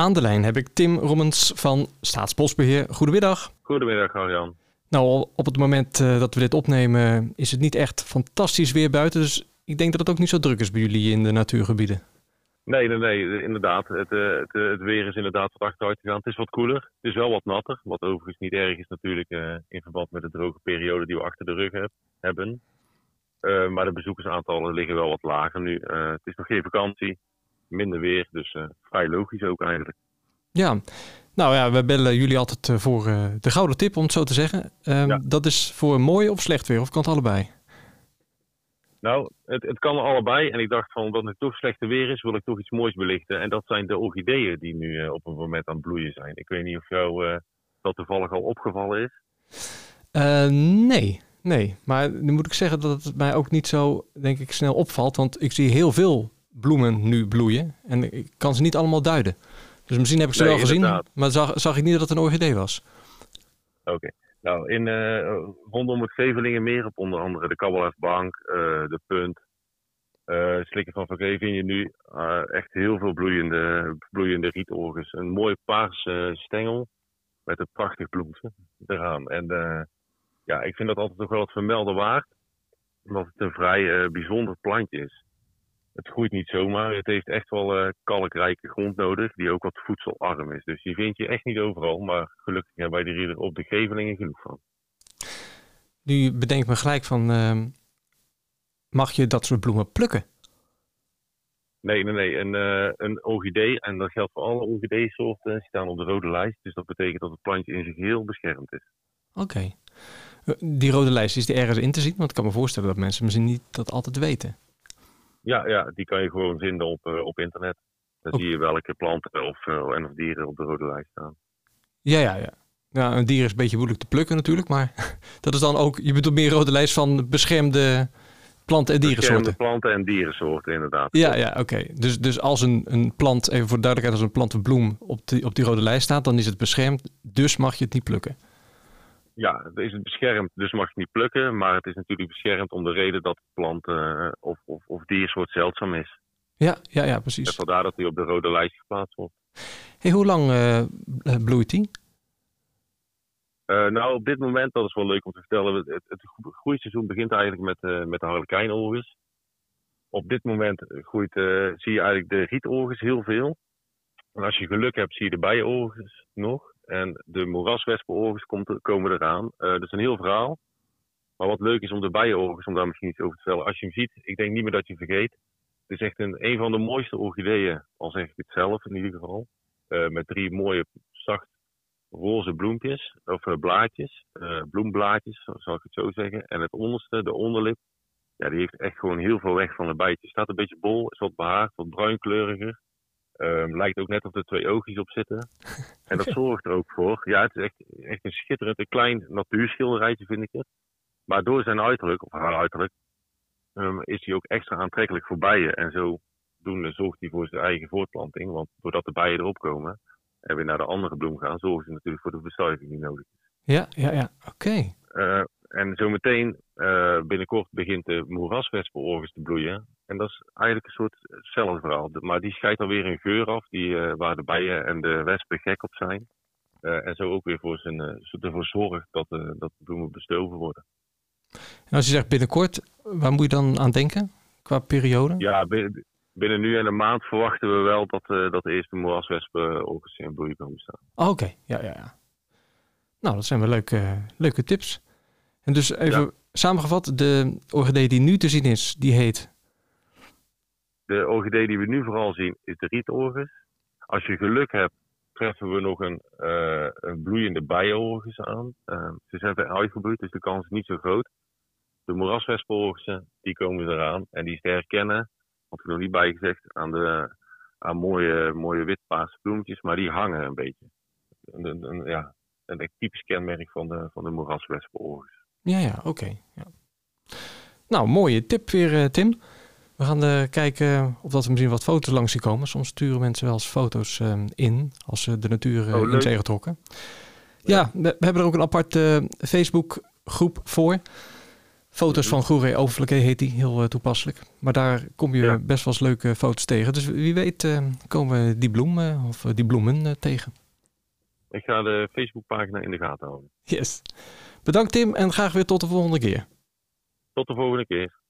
Aan de lijn heb ik Tim Rommens van Staatsbosbeheer. Goedemiddag. Goedemiddag, Arjan. Nou, op het moment dat we dit opnemen is het niet echt fantastisch weer buiten. Dus ik denk dat het ook niet zo druk is bij jullie in de natuurgebieden. Nee, inderdaad. Het weer is inderdaad wat achteruit gegaan. Het is wat koeler. Het is wel wat natter. Wat overigens niet erg is natuurlijk in verband met de droge periode die we achter de rug hebben. Maar de bezoekersaantallen liggen wel wat lager nu. Het is nog geen vakantie. Minder weer. Dus vrij logisch ook eigenlijk. Ja. Nou ja, we bellen jullie altijd voor de gouden tip, om het zo te zeggen. Ja. Dat is voor mooi of slecht weer? Of kan het allebei? Nou, het kan allebei. En ik dacht van, omdat het toch slechte weer is, wil ik toch iets moois belichten. En dat zijn de orchideeën die nu op het moment aan het bloeien zijn. Ik weet niet of jou dat toevallig al opgevallen is. Nee. Maar nu moet ik zeggen dat het mij ook niet zo, denk ik, snel opvalt. Want ik zie heel veel bloemen nu bloeien. En ik kan ze niet allemaal duiden. Dus misschien heb ik ze wel gezien, maar zag ik niet dat het een orchidee was. Oké. Nou, rondom het Grevelingenmeer, op onder andere de Kabelhefbank, de Punt, Slikken van Vergevingen nu. Echt heel veel bloeiende rietorchis. Een mooie paarse stengel met een prachtig bloemtje eraan. En ik vind dat altijd nog wel het vermelden waard, omdat het een vrij bijzonder plantje is. Het groeit niet zomaar. Het heeft echt wel kalkrijke grond nodig, die ook wat voedselarm is. Dus die vind je echt niet overal, maar gelukkig hebben wij er hier op de Grevelingen genoeg van. Nu bedenk me gelijk van, mag je dat soort bloemen plukken? Nee. Een orchidee, en dat geldt voor alle orchideesoorten, staan op de rode lijst. Dus dat betekent dat het plantje in zijn geheel beschermd is. Oké. Die rode lijst, is die ergens in te zien? Want ik kan me voorstellen dat mensen misschien niet dat altijd weten. Ja, die kan je gewoon vinden op internet. Dan zie je welke planten of dieren op de rode lijst staan. Ja. Nou, een dier is een beetje moeilijk te plukken natuurlijk, maar dat is dan ook... Je bedoelt meer rode lijst van beschermde planten en dierensoorten. Beschermde planten en dierensoorten, inderdaad. Ja, oké. Dus als een plant, even voor de duidelijkheid, als een plantenbloem op die rode lijst staat, dan is het beschermd, dus mag je het niet plukken. Ja, is het beschermd, dus mag je het niet plukken. Maar het is natuurlijk beschermd om de reden dat de plant of diersoort zeldzaam is. Ja, precies. Dat is vandaar dat hij op de rode lijst geplaatst wordt. Hey, hoe lang bloeit die? Nou, op dit moment, dat is wel leuk om te vertellen. Het groeiseizoen begint eigenlijk met de harlekijnorchis. Op dit moment zie je eigenlijk de rietorchis heel veel. En als je geluk hebt, zie je de bijenorchis nog. En de moeraswespenorchis komen eraan. Dat is een heel verhaal. Maar wat leuk is om de bijenorchis, om daar misschien iets over te vertellen. Als je hem ziet, ik denk niet meer dat je hem vergeet. Het is echt een van de mooiste orchideeën, al zeg ik het zelf in ieder geval. Met 3 mooie, zacht roze bloempjes, of blaadjes. Bloemblaadjes, zal ik het zo zeggen. En het onderste, de onderlip, ja, die heeft echt gewoon heel veel weg van een bijtje. Het staat een beetje bol, is wat behaard, wat bruinkleuriger. Lijkt ook net of er 2 oogjes op zitten. En dat zorgt er ook voor. Ja, het is echt een schitterend, een klein natuurschilderijtje vind ik het. Maar door zijn uiterlijk, of haar uiterlijk, is hij ook extra aantrekkelijk voor bijen. En zodoende zorgt hij voor zijn eigen voortplanting. Want doordat de bijen erop komen en weer naar de andere bloem gaan, zorgen ze natuurlijk voor de bestuiving die nodig is. Ja, oké. En zometeen, binnenkort, begint de moeraswespenorchis te bloeien. En dat is eigenlijk een soort zelfverhaal. Maar die scheidt alweer een geur af, waar de bijen en de wespen gek op zijn. En zo ook weer ervoor zorgt dat de bloemen bestoven worden. En als je zegt binnenkort, waar moet je dan aan denken qua periode? Ja, binnen nu en een maand verwachten we wel dat de eerste moeraswespenorchis in bloei komen staan. Oké. Ja. Nou, dat zijn wel leuke tips. En dus even samengevat, de orchidee die nu te zien is, die heet... De orchidee die we nu vooral zien is de rietorchis. Als je geluk hebt, treffen we nog een bloeiende bijenorchis aan. Ze zijn uitgebloeid, dus de kans is niet zo groot. De moeraswespenorchisen, die komen eraan. En die is te herkennen, had ik nog niet bijgezegd, aan mooie witpaarse bloemetjes. Maar die hangen een beetje. Een typisch kenmerk van de moeraswespenorchis. Ja, oké. Ja. Nou, mooie tip weer, Tim. We gaan kijken of dat we misschien wat foto's langs zien komen. Soms sturen mensen wel eens foto's in als ze de natuur in zijn getrokken. Ja, we hebben er ook een aparte Facebookgroep voor. Foto's van Goeree-Overflakkee heet die, heel toepasselijk. Maar daar kom je best wel eens leuke foto's tegen. Dus wie weet komen we die bloem of die bloemen tegen. Ik ga de Facebookpagina in de gaten houden. Yes. Bedankt Tim en graag weer tot de volgende keer. Tot de volgende keer.